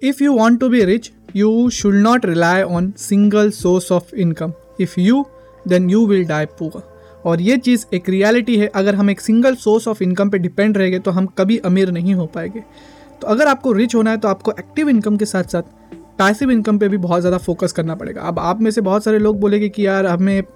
If you want to be rich, you should not rely on single source of income. If you, then you will die poor. और ये चीज़ एक reality है। अगर हम एक single source of income पे depend रहेंगे तो हम कभी अमीर नहीं हो पाएंगे। तो अगर आपको रिच होना है तो आपको एक्टिव इनकम के साथ साथ पैसिव इनकम पे भी बहुत ज़्यादा फोकस करना पड़ेगा। अब आप में से बहुत सारे लोग बोलेंगे कि यार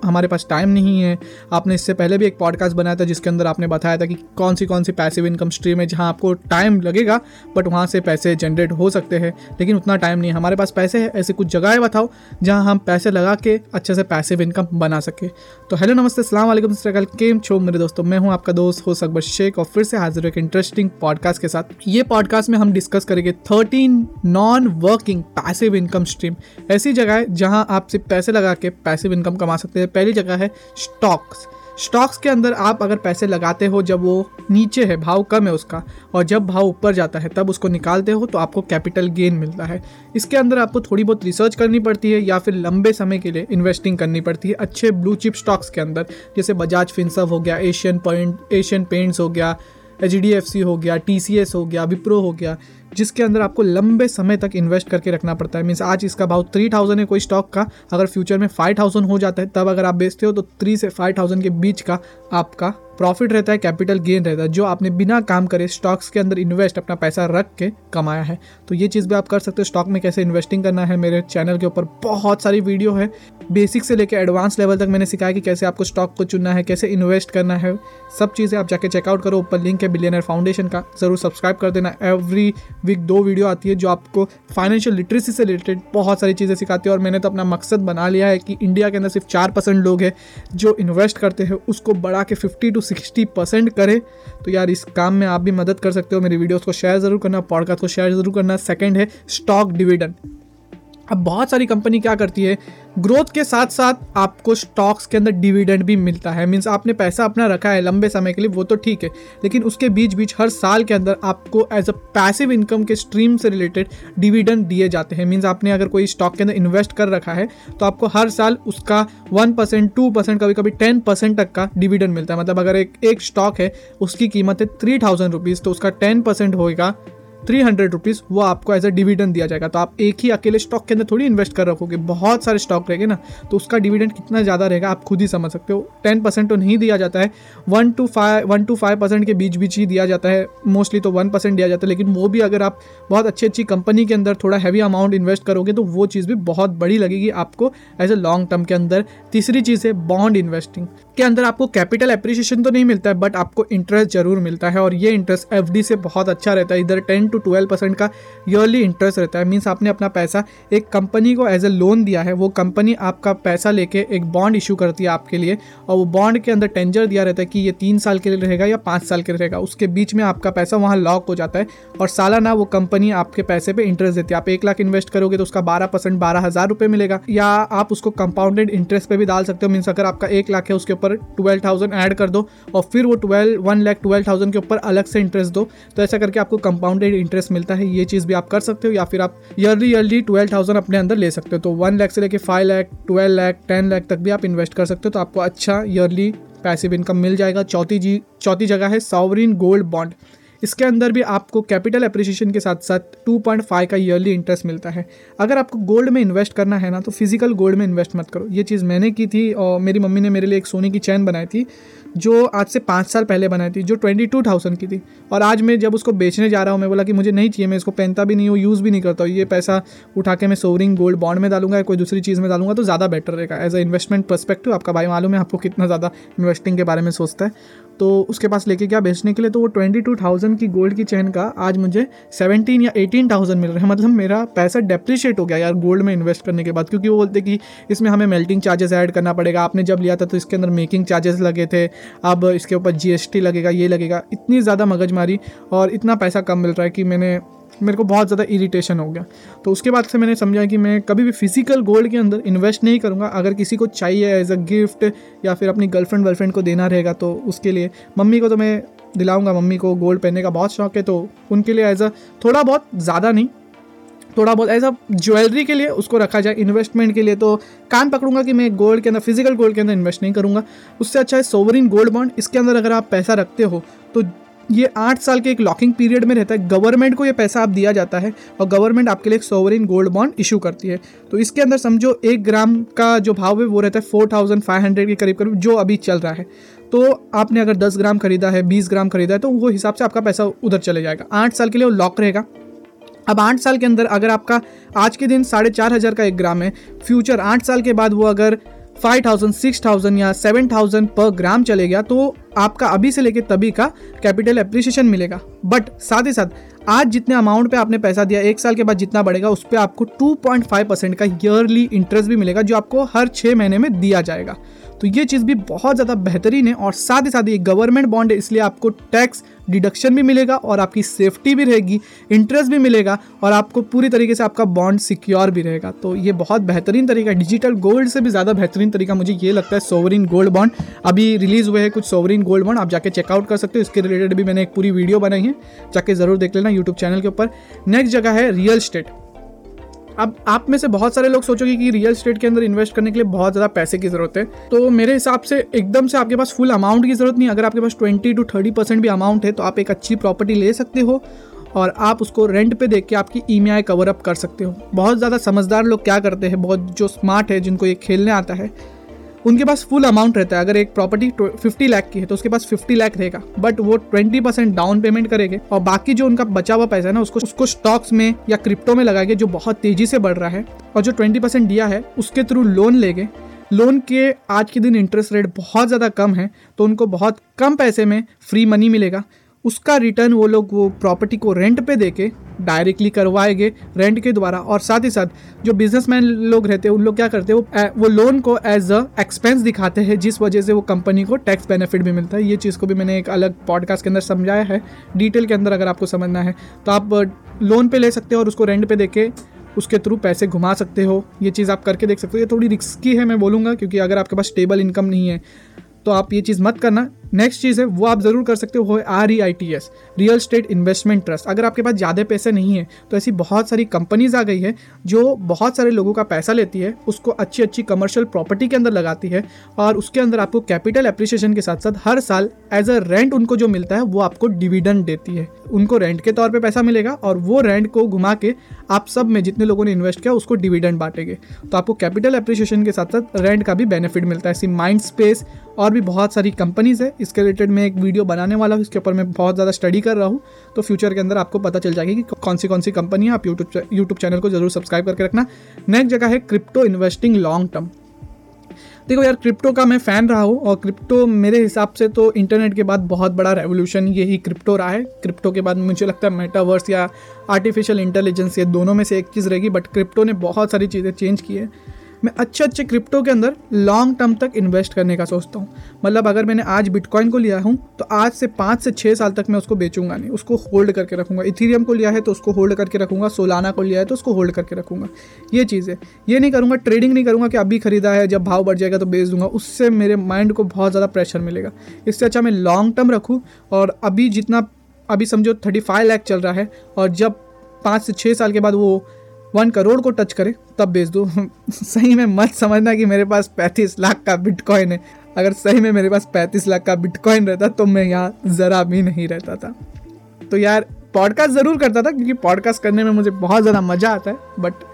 हमारे पास टाइम नहीं है। आपने इससे पहले भी एक पॉडकास्ट बनाया था जिसके अंदर आपने बताया था कि कौन सी पैसिव इनकम स्ट्रीम है जहां आपको टाइम लगेगा बट वहां से पैसे जनरेट हो सकते हैं, लेकिन उतना टाइम नहीं है। हमारे पास पैसे है, ऐसी कुछ जगहें बताओ जहाँ हम पैसे लगा के अच्छे से पैसिव इनकम बना सके। तो हेलो, नमस्ते, अस्सलाम वालेकुम, सरकल केम छो मेरे दोस्तों। मैं हूँ आपका दोस्त होस्ट अकबर शेख और फिर से हाजिर एक इंटरेस्टिंग पॉडकास्ट के साथ। ये पॉडकास्ट में हम डिस्कस करेंगे 13 non working passive income stream, ऐसी जगह है जहां आप सिर्फ पैसे लगा के पैसिव इनकम कमा सकते हैं। पहली जगह है स्टॉक्स। स्टॉक्स के अंदर आप अगर पैसे लगाते हो जब वो नीचे है, भाव कम है उसका, और जब भाव ऊपर जाता है तब उसको निकालते हो तो आपको कैपिटल गेन मिलता है। इसके अंदर आपको थोड़ी बहुत रिसर्च करनी पड़ती है या फिर लंबे समय के लिए इन्वेस्टिंग करनी पड़ती है अच्छे ब्लू चिप स्टॉक्स के अंदर, जैसे बजाज फिनसर्व हो गया, एशियन पेंट्स हो गया, HDFC हो गया, TCS हो गया, विप्रो हो गया, जिसके अंदर आपको लंबे समय तक इन्वेस्ट करके रखना पड़ता है। मीन्स आज इसका भाव 3,000 है कोई स्टॉक का, अगर फ्यूचर में 5,000 हो जाता है तब अगर आप बेचते हो तो 3,000 से 5,000 के बीच का आपका प्रॉफिट रहता है, कैपिटल गेन रहता है, जो आपने बिना काम करे स्टॉक्स के अंदर इन्वेस्ट अपना पैसा रख के कमाया है। तो ये चीज़ भी आप कर सकते हो। स्टॉक में कैसे इन्वेस्टिंग करना है, मेरे चैनल के ऊपर बहुत सारी वीडियो है। बेसिक से लेकर एडवांस लेवल तक मैंने सिखाया कि कैसे आपको स्टॉक को चुनना है, कैसे इन्वेस्ट करना है, सब चीज़ें आप जाके चेकआउट करो। ऊपर लिंक है बिलियनर फाउंडेशन का, ज़रूर सब्सक्राइब कर देना। एवरी वीक 2 वीडियो आती है जो आपको फाइनेंशियल लिटरेसी से रिलेटेड बहुत सारी चीज़ें सिखाती है। और मैंने तो अपना मकसद बना लिया है कि इंडिया के अंदर सिर्फ 4% लोग हैं जो इन्वेस्ट करते हैं, उसको बढ़ा के 50-60% करें। तो यार इस काम में आप भी मदद कर सकते हो। मेरी वीडियोज़ को शेयर ज़रूर करना, पॉडकास्ट को शेयर ज़रूर करना। सेकेंड है स्टॉक डिविडेंड। अब बहुत सारी कंपनी क्या करती है, ग्रोथ के साथ साथ आपको स्टॉक्स के अंदर डिविडेंड भी मिलता है। मीन्स आपने पैसा अपना रखा है लंबे समय के लिए वो तो ठीक है, लेकिन उसके बीच बीच हर साल के अंदर आपको एज अ पैसिव इनकम के स्ट्रीम से रिलेटेड डिविडेंड दिए जाते हैं। मीन्स आपने अगर कोई स्टॉक के अंदर इन्वेस्ट कर रखा है तो आपको हर साल उसका 1%, 2%, कभी 10% तक का डिविडेंड मिलता है। मतलब अगर एक स्टॉक है उसकी कीमत है 3,000 रुपीज़, तो उसका 10% होगा 300 रुपीज़, वो आपको एज अ डिविडेंड दिया जाएगा। तो आप एक ही अकेले स्टॉक के अंदर थोड़ी इन्वेस्ट कर रखोगे, बहुत सारे स्टॉक रहेंगे ना, तो उसका डिविडेंड कितना ज़्यादा रहेगा आप खुद ही समझ सकते हो। 10% तो नहीं दिया जाता है, 1-5% के बीच बीच ही दिया जाता है, मोस्टली तो 1% दिया जाता है। लेकिन वो भी अगर आप बहुत अच्छी कंपनी के अंदर थोड़ा हैवी अमाउंट इन्वेस्ट करोगे तो वो चीज़ भी बहुत बड़ी लगेगी आपको एज अ लॉन्ग टर्म के अंदर। तीसरी चीज़ है बॉन्ड इन्वेस्टिंग के अंदर आपको कैपिटल एप्रिसिएशन तो नहीं मिलता है बट आपको इंटरेस्ट जरूर मिलता है, और ये इंटरेस्ट एफडी से बहुत अच्छा रहता है। इधर 10-12% का ईयरली इंटरेस्ट रहता है। मीन्स आपने अपना पैसा एक कंपनी को एज ए लोन दिया है, वो कंपनी आपका पैसा लेके एक बॉन्ड इशू करती है आपके लिए, और वो बॉन्ड के अंदर टेंजर दिया रहता है कि ये 3 साल के लिए रहेगा या 5 साल के लिए रहेगा। उसके बीच में आपका पैसा वहाँ लॉक हो जाता है और सालाना वो कंपनी आपके पैसे पे इंटरेस्ट देती है। आप 1 लाख इन्वेस्ट करोगे तो उसका 12% 12,000 रुपये मिलेगा, या आप उसको कंपाउंडेड इंटरेस्ट पे भी डाल सकते हो। मीन्स अगर आपका 1 लाख है उसके ऊपर 12,000 ऐड कर दो और फिर वो 1,12,000 के ऊपर अलग से इंटरेस्ट दो, तो ऐसा करके आपको कंपाउंडेड इंटरेस्ट मिलता है। ये चीज़ भी आप कर सकते हो, या फिर आप ईयरली 12,000 अपने अंदर ले सकते हो। तो 1 लाख से लेके 5 लाख, 12 लाख, 10 लाख तक भी आप इन्वेस्ट कर सकते हो, तो आपको अच्छा ईयरली पैसिव इनकम मिल जाएगा। चौथी जगह है सॉवरिन गोल्ड बॉन्ड। इसके अंदर भी आपको कैपिटल एप्रिसिएशन के साथ साथ 2.5 का ईयरली इंटरेस्ट मिलता है। अगर आपको गोल्ड में इन्वेस्ट करना है ना तो फिजिकल गोल्ड में इन्वेस्ट मत करो। ये चीज़ मैंने की थी, और मेरी मम्मी ने मेरे लिए एक सोने की चैन बनाई थी जो आज से 5 साल पहले बनाई थी, जो 22,000 की थी। और आज मैं जब उसको बेचने जा रहा हूँ, मैं बोला कि मुझे नहीं चाहिए, मैं इसको पहनता भी नहीं हूँ, यूज़ भी नहीं करता हूँ, ये पैसा उठा के मैं सोवरिन गोल्ड बॉन्ड में डालूंगा या कोई दूसरी चीज़ में डालूंगा तो ज़्यादा बेटर रहेगा एज अ इन्वेस्टमेंट पर्सपेक्टिव। आपका भाई मालूम है आपको कितना ज़्यादा इन्वेस्टिंग के बारे में सोचता है, तो उसके पास लेके गया बेचने के लिए, तो वो 22,000 की गोल्ड की चैन का आज मुझे 17,000 या 18,000 मिल रहा है। मतलब मेरा पैसा डेप्रिशिएट हो गया यार गोल्ड में इन्वेस्ट करने के बाद, क्योंकि वो बोलते कि इसमें हमें मेल्टिंग चार्जेस ऐड करना पड़ेगा। आपने जब लिया था तो इसके अंदर मेकिंग चार्जेस लगे थे, अब इसके ऊपर GST लगेगा, ये लगेगा, इतनी ज़्यादा मगजमारी और इतना पैसा कम मिल रहा है कि मेरे को बहुत ज़्यादा इरिटेशन हो गया। तो उसके बाद से मैंने समझा कि मैं कभी भी फिजिकल गोल्ड के अंदर इन्वेस्ट नहीं करूँगा। अगर किसी को चाहिए एज अ गिफ्ट या फिर अपनी गर्लफ्रेंड को देना रहेगा तो उसके लिए, मम्मी को तो मैं दिलाऊँगा, मम्मी को गोल्ड पहनने का बहुत शौक है, तो उनके लिए एज अ थोड़ा बहुत, ज़्यादा नहीं, थोड़ा बहुत ऐसा ज्वेलरी के लिए उसको रखा जाए। इन्वेस्टमेंट के लिए तो कान पकड़ूंगा कि मैं गोल्ड के अंदर, फिजिकल गोल्ड के अंदर इन्वेस्ट नहीं करूंगा। उससे अच्छा है सोवरिन गोल्ड बॉन्ड। इसके अंदर अगर आप पैसा रखते हो तो ये 8 साल के एक लॉकिंग पीरियड में रहता है। गवर्नमेंट को ये पैसा आप दिया जाता है और गवर्नमेंट आपके लिए एक सोवरेन गोल्ड बॉन्ड इशू करती है। तो इसके अंदर समझो 1 ग्राम का जो भाव है वो रहता है 4500 के करीब करीब जो अभी चल रहा है। तो आपने अगर 10 ग्राम खरीदा है, 20 ग्राम खरीदा है, तो वो हिसाब से आपका पैसा उधर चले जाएगा। 8 साल के लिए वो लॉक रहेगा। अब 8 साल के अंदर अगर आपका आज के दिन 4500 का 1 ग्राम है, फ्यूचर 8 साल के बाद वो अगर 5000, 6000 या 7000 पर ग्राम चले गया तो आपका अभी से लेके तभी का कैपिटल एप्रिसिएशन मिलेगा। बट साथ ही साथ आज जितने अमाउंट पे आपने पैसा दिया 1 साल के बाद जितना बढ़ेगा उस पर आपको 2.5% का ईयरली इंटरेस्ट भी मिलेगा जो आपको हर 6 महीने में दिया जाएगा। तो ये चीज़ भी बहुत ज़्यादा बेहतरीन है। और साथ ही साथ ये गवर्नमेंट बॉन्ड है इसलिए आपको टैक्स डिडक्शन भी मिलेगा और आपकी सेफ्टी भी रहेगी, इंटरेस्ट भी मिलेगा और आपको पूरी तरीके से आपका बॉन्ड सिक्योर भी रहेगा। तो ये बहुत बेहतरीन तरीका है, डिजिटल गोल्ड से भी ज़्यादा बेहतरीन तरीका मुझे ये लगता है सोवरिन गोल्ड बॉन्ड। अभी रिलीज़ हुए हैं कुछ सोवरिन गोल्ड बॉन्ड, आप जाके चेकआउट कर सकते हो। इसके रिलेटेड भी मैंने एक पूरी वीडियो बनाई है, जाके ज़रूर देख लेना यूट्यूब चैनल के ऊपर। नेक्स्ट जगह है रियल एस्टेट। अब आप में से बहुत सारे लोग सोचोगे कि रियल एस्टेट के अंदर इन्वेस्ट करने के लिए बहुत ज़्यादा पैसे की ज़रूरत है। तो मेरे हिसाब से एकदम से आपके पास फुल अमाउंट की ज़रूरत नहीं। अगर आपके पास 20-30% भी अमाउंट है तो आप एक अच्छी प्रॉपर्टी ले सकते हो और आप उसको रेंट पे देके आपकी EMI कवर अप कर सकते हो। बहुत ज़्यादा समझदार लोग क्या करते हैं, बहुत जो स्मार्ट है, जिनको ये खेलने आता है, उनके पास फुल अमाउंट रहता है। अगर एक प्रॉपर्टी 50 लाख की है तो उसके पास 50 लाख रहेगा, बट वो 20% डाउन पेमेंट करेंगे और बाकी जो उनका बचा हुआ पैसा है ना उसको स्टॉक्स में या क्रिप्टो में लगाएंगे जो बहुत तेज़ी से बढ़ रहा है। और जो 20% दिया है उसके थ्रू लोन लेंगे। लोन के आज के दिन इंटरेस्ट रेट बहुत ज़्यादा कम है तो उनको बहुत कम पैसे में फ्री मनी मिलेगा। उसका रिटर्न वो लोग वो प्रॉपर्टी को रेंट पे देके डायरेक्टली करवाएंगे रेंट के द्वारा। और साथ ही साथ जो बिजनेसमैन लोग रहते हैं उन लोग क्या करते हैं, वो लोन को एज अ एक्सपेंस दिखाते हैं जिस वजह से वो कंपनी को टैक्स बेनिफिट भी मिलता है। ये चीज़ को भी मैंने एक अलग पॉडकास्ट के अंदर समझाया है डिटेल के अंदर। अगर आपको समझना है तो आप लोन पे ले सकते हो और उसको रेंट पे देके उसके थ्रू पैसे घुमा सकते हो। ये चीज़ आप करके देख सकते हो। ये थोड़ी रिस्की है मैं बोलूँगा, क्योंकि अगर आपके पास स्टेबल इनकम नहीं है तो आप ये चीज़ मत करना। नेक्स्ट चीज़ है वो आप ज़रूर कर सकते हो, REITs, real estate investment trust. अगर आपके पास ज़्यादा पैसे नहीं है तो ऐसी बहुत सारी कंपनीज आ गई है जो बहुत सारे लोगों का पैसा लेती है, उसको अच्छी अच्छी कमर्शियल प्रॉपर्टी के अंदर लगाती है और उसके अंदर आपको कैपिटल एप्रिसिएशन के साथ साथ हर साल एज अ रेंट उनको जो मिलता है वो आपको डिविडेंड देती है। उनको रेंट के तौर पर पैसा मिलेगा और वो रेंट को घुमा के आप सब में जितने लोगों ने इन्वेस्ट किया उसको डिविडेंड बांटेंगे। तो आपको कैपिटल एप्रिसिएशन के साथ साथ रेंट का भी बेनिफिट मिलता है। ऐसी माइंड स्पेस और भी बहुत सारी कंपनीज़ है, इसके रिलेटेड मैं एक वीडियो बनाने वाला हूँ। इसके ऊपर मैं बहुत ज़्यादा स्टडी कर रहा हूँ तो फ्यूचर के अंदर आपको पता चल जाएगी कि कौन सी कंपनी है। आप यूट्यूब चैनल को जरूर सब्सक्राइब करके रखना। नेक्स्ट जगह है क्रिप्टो इन्वेस्टिंग लॉन्ग टर्म। देखो यार, क्रिप्टो का मैं फ़ैन रहा हूँ और क्रिप्टो मेरे हिसाब से तो इंटरनेट के बाद बहुत बड़ा रेवोल्यूशन यही क्रिप्टो रहा है। क्रिप्टो के बाद मुझे लगता है मेटावर्स या आर्टिफिशियल इंटेलिजेंस, ये दोनों में से एक चीज़ रहेगी, बट क्रिप्टो ने बहुत सारी चीज़ें चेंज की है। मैं अच्छे अच्छे क्रिप्टो के अंदर लॉन्ग टर्म तक इन्वेस्ट करने का सोचता हूँ। मतलब अगर मैंने आज बिटकॉइन को लिया हूँ तो आज से 5 से 6 साल तक मैं उसको बेचूंगा नहीं, उसको होल्ड करके रखूँगा। इथीरियम को लिया है तो उसको होल्ड करके रखूँगा, सोलाना को लिया है तो उसको होल्ड करके रखूँगा। ये चीज़ें ये नहीं करूँगा, ट्रेडिंग नहीं करूँगा कि अभी ख़रीदा है जब भाव बढ़ जाएगा तो बेच दूँगा, उससे मेरे माइंड को बहुत ज़्यादा प्रेशर मिलेगा। इससे अच्छा मैं लॉन्ग टर्म रखूँ और अभी जितना अभी समझो 35 लाख चल रहा है और जब 5 से 6 साल के बाद वो 1 करोड़ को टच करे तब बेच दो। सही में मत समझना कि मेरे पास 35 लाख का बिटकॉइन है। अगर सही में मेरे पास 35 लाख का बिटकॉइन रहता तो मैं यहाँ ज़रा भी नहीं रहता था। तो यार पॉडकास्ट ज़रूर करता था क्योंकि पॉडकास्ट करने में मुझे बहुत ज़्यादा मज़ा आता है, बट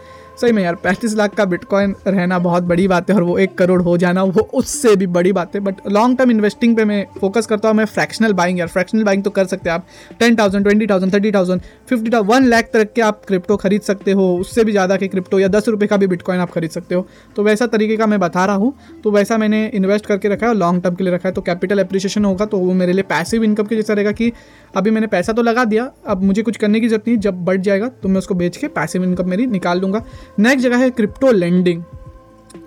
सही में यार 35 लाख का बिटकॉइन रहना बहुत बड़ी बात है और वो 1 करोड़ हो जाना वो उससे भी बड़ी बात है। बट लॉन्ग टर्म इन्वेस्टिंग पे मैं फोकस करता हूँ। मैं फ्रैक्शनल बाइंग, यार फ्रैक्शनल बाइंग तो कर सकते हैं आप 10,000, 20,000, 30,000, 50,000, 1 लाख तक के आप क्रिप्टो खरीद सकते हो। उससे भी ज़्यादा के क्रिप्टो या 10 रुपये का भी बिटकॉइन आप खरीद सकते हो। तो वैसा तरीके का मैं बता रहा हूँ, तो वैसा मैंने इन्वेस्ट करके रखा है और लॉन्ग टर्म के लिए रखा है। तो कैपिटल एप्रिसिएशन होगा तो वो मेरे लिए पैसिव इनकम के जैसा रहेगा कि अभी मैंने पैसा तो लगा दिया, अब मुझे कुछ करने की जरूरत नहीं, जब बढ़ जाएगा तो मैं उसको बेच के पैसिव इनकम मेरी निकाल लूँगा। नेक्स्ट जगह है क्रिप्टो लेंडिंग।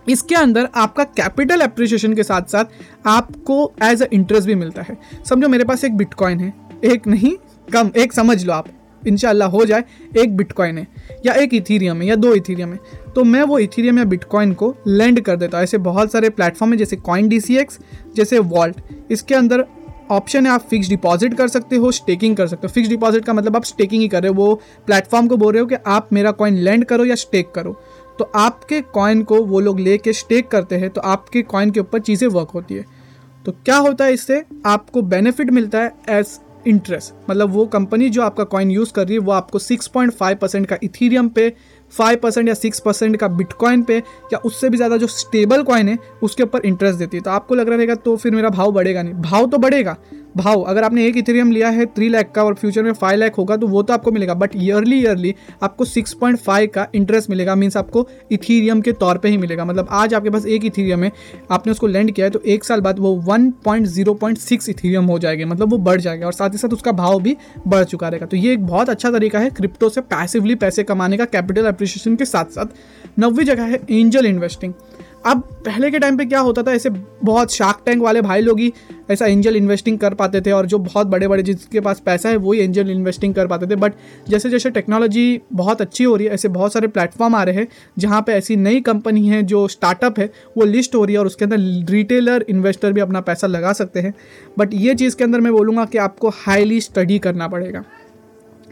इसके अंदर आपका कैपिटल एप्रिसिएशन के साथ साथ आपको एज अ इंटरेस्ट भी मिलता है। समझो मेरे पास एक बिटकॉइन है, एक नहीं कम, एक समझ लो आप इंशाल्लाह हो जाए, एक बिटकॉइन है या एक इथीरियम है या 2 इथीरियम है, तो मैं वो इथीरियम या बिटकॉइन को लेंड कर देता हूँ। ऐसे बहुत सारे प्लेटफॉर्म है जैसे CoinDCX, जैसे वॉल्ट। इसके अंदर ऑप्शन है आप फिक्स डिपॉजिट कर सकते हो, स्टेकिंग कर सकते हो। फिक्स डिपॉजिट का मतलब आप स्टेकिंग ही कर रहे हो, वो प्लेटफॉर्म को बोल रहे हो कि आप मेरा कॉइन लैंड करो या स्टेक करो। तो आपके कॉइन को वो लोग लेके स्टेक करते हैं तो आपके कॉइन के ऊपर चीज़ें वर्क होती है। तो क्या होता है, इससे आपको बेनिफिट मिलता है एज इंटरेस्ट, मतलब वो कंपनी जो आपका कॉइन यूज़ कर रही है वो आपको 6.5% का इथीरियम पे, 5% या 6% का बिटकॉइन पे या उससे भी ज़्यादा जो स्टेबल कॉइन है उसके ऊपर इंटरेस्ट देती है। तो आपको लग रहा रहेगा तो फिर मेरा भाव बढ़ेगा नहीं, भाव तो बढ़ेगा। भाव अगर आपने एक इथेरियम लिया है 3 लाख का और फ्यूचर में 5 लाख होगा तो वो तो आपको मिलेगा, बट ईयरली आपको 6.5 का इंटरेस्ट मिलेगा, मीन्स आपको इथेरियम के तौर पे ही मिलेगा। मतलब आज आपके पास एक इथेरियम है, आपने उसको लैंड किया है तो एक साल बाद वो 1.06 इथेरियम हो जाएगा, मतलब वो बढ़ जाएगा और साथ ही साथ उसका भाव भी बढ़ चुका रहेगा। तो ये एक बहुत अच्छा तरीका है क्रिप्टो से पैसिवली पैसे कमाने का कैपिटल अप्रिशिएशन के साथ साथ। 9वीं जगह है एंजल इन्वेस्टिंग। अब पहले के टाइम पे क्या होता था, ऐसे बहुत शार्क टैंक वाले भाई लोग ही ऐसा एंजल इन्वेस्टिंग कर पाते थे और जो बहुत बड़े बड़े जिसके पास पैसा है वही एंजल इन्वेस्टिंग कर पाते थे। बट जैसे जैसे टेक्नोलॉजी बहुत अच्छी हो रही है, ऐसे बहुत सारे प्लेटफॉर्म आ रहे हैं जहाँ पे ऐसी नई कंपनी है जो स्टार्टअप है वो लिस्ट हो रही है और उसके अंदर रिटेलर इन्वेस्टर भी अपना पैसा लगा सकते हैं। बट ये चीज़ के अंदर मैं बोलूँगा कि आपको हाईली स्टडी करना पड़ेगा,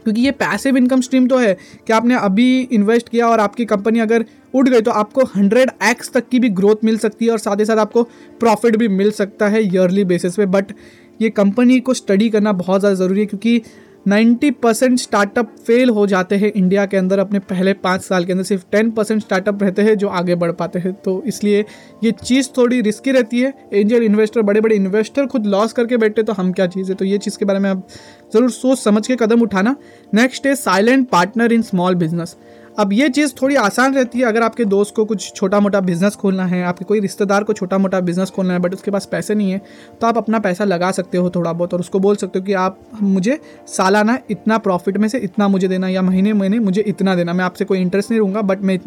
क्योंकि ये पैसिव इनकम स्ट्रीम तो है कि आपने अभी इन्वेस्ट किया और आपकी कंपनी अगर उठ गई तो आपको 100x तक की भी ग्रोथ मिल सकती है और साथ ही साथ आपको प्रॉफिट भी मिल सकता है ईयरली बेसिस पे। बट ये कंपनी को स्टडी करना बहुत ज़्यादा ज़रूरी है, क्योंकि 90% स्टार्टअप फेल हो जाते हैं इंडिया के अंदर अपने पहले 5 साल के अंदर, सिर्फ 10% स्टार्टअप रहते हैं जो आगे बढ़ पाते हैं। तो इसलिए ये चीज़ थोड़ी रिस्की रहती है। एंजल इन्वेस्टर, बड़े बड़े इन्वेस्टर खुद लॉस करके बैठते तो हम क्या चीज़ है। तो ये चीज़ के बारे में आप ज़रूर सोच समझ के कदम उठाना। नेक्स्ट है silent partner in small business. अब ये चीज़ थोड़ी आसान रहती है, अगर आपके दोस्त को कुछ छोटा मोटा बिजनेस खोलना है, आपके कोई रिश्तेदार को छोटा मोटा बिजनेस खोलना है बट उसके पास पैसे नहीं है, तो आप अपना पैसा लगा सकते हो थोड़ा बहुत और उसको बोल सकते हो कि आप मुझे सालाना इतना प्रॉफिट में से इतना मुझे देना या महीने महीने मुझे इतना देना, मैं आपसे कोई इंटरेस्ट नहीं लूँगा बट मैं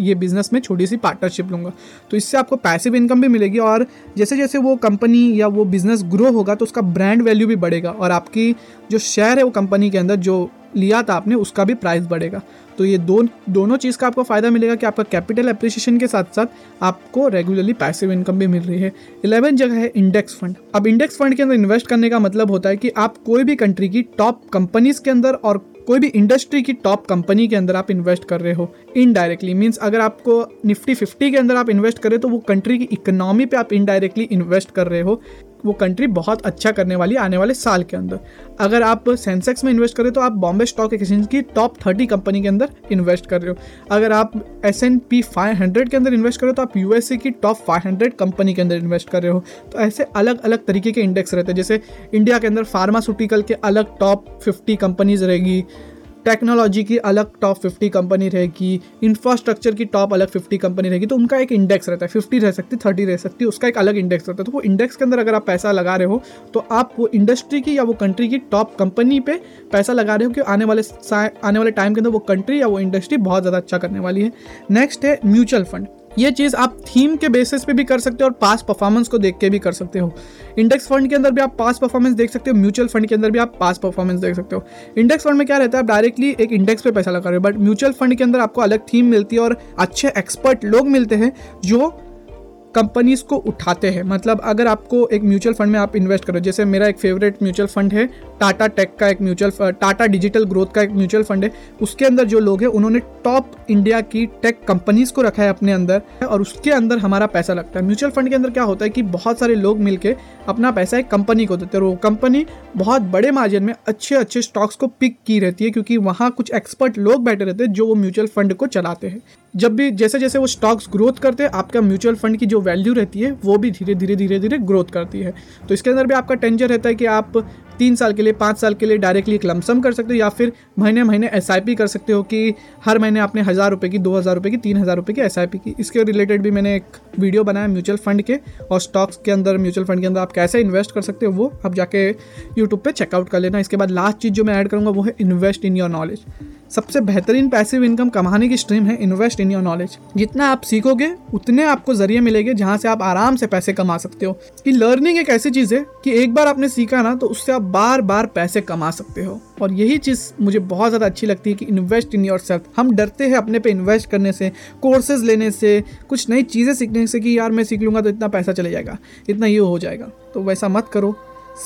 ये बिज़नेस में छोटी सी पार्टनरशिप लूँगा। तो इससे आपको पैसिव इनकम भी मिलेगी और जैसे जैसे वो कंपनी या वो बिज़नेस ग्रो होगा तो उसका ब्रांड वैल्यू भी बढ़ेगा और आपकी जो शेयर है वो कंपनी के अंदर जो लिया था आपने उसका भी प्राइस बढ़ेगा। तो ये दोनों चीज़ का आपको फ़ायदा मिलेगा कि आपका कैपिटल एप्रिसिएशन के साथ साथ आपको रेगुलरली पैसिव इनकम भी मिल रही है। 11 जगह है इंडेक्स फंड। अब इंडेक्स फंड के अंदर इन्वेस्ट करने का मतलब होता है कि आप कोई भी कंट्री की टॉप कंपनीज़ के अंदर और कोई भी इंडस्ट्री की टॉप कंपनी के अंदर आप इन्वेस्ट कर रहे हो इनडायरेक्टली। मीन्स अगर आपको Nifty 50 के अंदर आप इन्वेस्ट कर रहे हो तो वो कंट्री की इकोनॉमी पे आप इनडायरेक्टली इन्वेस्ट कर रहे हो, वो कंट्री बहुत अच्छा करने वाली आने वाले साल के अंदर। अगर आप सेंसेक्स में इन्वेस्ट कर रहे हो तो आप बॉम्बे स्टॉक एक्सचेंज की टॉप 30 कंपनी के अंदर इन्वेस्ट कर रहे हो। अगर आप S&P 500 के अंदर इन्वेस्ट कर रहे हो तो आप USA की टॉप 500 कंपनी के अंदर इन्वेस्ट कर रहे हो। तो ऐसे अलग अलग तरीके के इंडेक्स रहते हैं, जैसे इंडिया के अंदर फार्मास्यूटिकल के अलग टॉप 50 कंपनीज रहेगी, टेक्नोलॉजी की अलग टॉप 50 कंपनी रहेगी, इंफ्रास्ट्रक्चर की टॉप अलग 50 कंपनी रहेगी। तो उनका एक इंडेक्स रहता है, 50 रह सकती, 30 रह सकती, उसका एक अलग इंडेक्स रहता है। तो वो इंडेक्स के अंदर अगर आप पैसा लगा रहे हो तो आप वो इंडस्ट्री की या वो कंट्री की टॉप कंपनी पे पैसा लगा रहे हो कि आने वाले टाइम के अंदर वो कंट्री या वो इंडस्ट्री बहुत ज़्यादा अच्छा करने वाली है। नेक्स्ट है म्यूचुअल फंड। ये चीज़ आप थीम के बेसिस पे भी कर सकते हो और पास परफॉर्मेंस को देख के भी कर सकते हो। इंडेक्स फंड के अंदर भी आप पास परफॉर्मेंस देख सकते हो, म्यूचुअल फंड के अंदर भी आप पास परफॉर्मेंस देख सकते हो। इंडेक्स फंड में क्या रहता है, आप डायरेक्टली एक इंडेक्स पे पैसा लगा रहे हो, बट म्यूचुअल फंड के अंदर आपको अलग थीम मिलती है और अच्छे एक्सपर्ट लोग मिलते हैं जो कंपनीज़ को उठाते हैं। मतलब अगर आपको एक म्यूचुअल फंड में आप इन्वेस्ट करो, जैसे मेरा एक फेवरेट म्यूचुअल फंड है टाटा टेक का, एक म्यूचुअल टाटा डिजिटल ग्रोथ का एक म्यूचुअल फंड है। उसके अंदर जो लोग हैं उन्होंने टॉप इंडिया की टेक कंपनीज़ को रखा है अपने अंदर और उसके अंदर हमारा पैसा लगता है। म्यूचुअल फंड के अंदर क्या होता है कि बहुत सारे लोग मिलकर अपना पैसा एक कंपनी को देते हैं, वो कंपनी बहुत बड़े मार्जिन में अच्छे अच्छे स्टॉक्स को पिक की रहती है क्योंकि वहाँ कुछ एक्सपर्ट लोग बैठे रहते हैं जो वो म्यूचुअल फंड को चलाते हैं। जब भी जैसे जैसे वो स्टॉक्स ग्रोथ करते हैं, आपका म्यूचुअल फंड की जो वैल्यू रहती है वो भी धीरे धीरे ग्रोथ करती है। तो इसके अंदर भी आपका टेंशन रहता है कि आप 3 साल के लिए, 5 साल के लिए डायरेक्टली एक लमसम कर सकते हो या फिर महीने महीने SIP कर सकते हो कि हर महीने आपने 1,000 रुपये की, 2,000 रुपये की, 3,000 रुपये की SIP की। इसके रिलेटेड भी मैंने एक वीडियो बनाया म्यूचुअल फंड के और स्टॉक्स के अंदर, म्यूचुअल फंड के अंदर आप कैसे इन्वेस्ट कर सकते हो, वो आप जाके यूट्यूब पे चेकआउट कर लेना। इसके बाद लास्ट चीज़ जो मैं ऐड करूँगा वो है इन्वेस्ट इन योर नॉलेज। सबसे बेहतरीन पैसिव इनकम कमाने की स्ट्रीम है इन्वेस्ट इन योर नॉलेज। जितना आप सीखोगे उतने आपको जरिए मिलेंगे जहाँ से आप आराम से पैसे कमा सकते हो। कि लर्निंग एक ऐसी चीज़ है कि एक बार आपने सीखा ना तो उससे आप बार बार पैसे कमा सकते हो और यही चीज़ मुझे बहुत ज़्यादा अच्छी लगती है कि इन्वेस्ट इन योर सेल्फ। हम डरते हैं अपने पे इन्वेस्ट करने से, कोर्सेज लेने से, कुछ नई चीज़ें सीखने से कि यार मैं सीख लूँगा तो इतना पैसा चले जाएगा, इतना ये हो जाएगा। तो वैसा मत करो,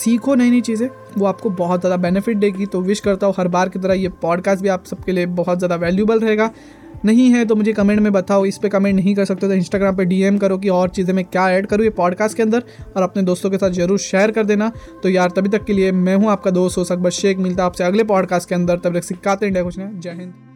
सीखो नई नई चीज़ें, वो आपको बहुत ज़्यादा बेनिफिट देगी। तो विश करता हूँ हर बार की तरह ये पॉडकास्ट भी आप सबके लिए बहुत ज़्यादा वैल्यूबल रहेगा। नहीं है तो मुझे कमेंट में बताओ। इस पर कमेंट नहीं कर सकते तो इंस्टाग्राम पे डीएम करो कि और चीज़ें मैं क्या ऐड करूँ ये पॉडकास्ट के अंदर, और अपने दोस्तों के साथ जरूर शेयर कर देना। तो यार तभी तक के लिए मैं हूँ आपका दोस्त अकबर शेख, मिलता है आपसे अगले पॉडकास्ट के अंदर। तब तक सिखाते इंडिया कुछ ना। जय हिंद।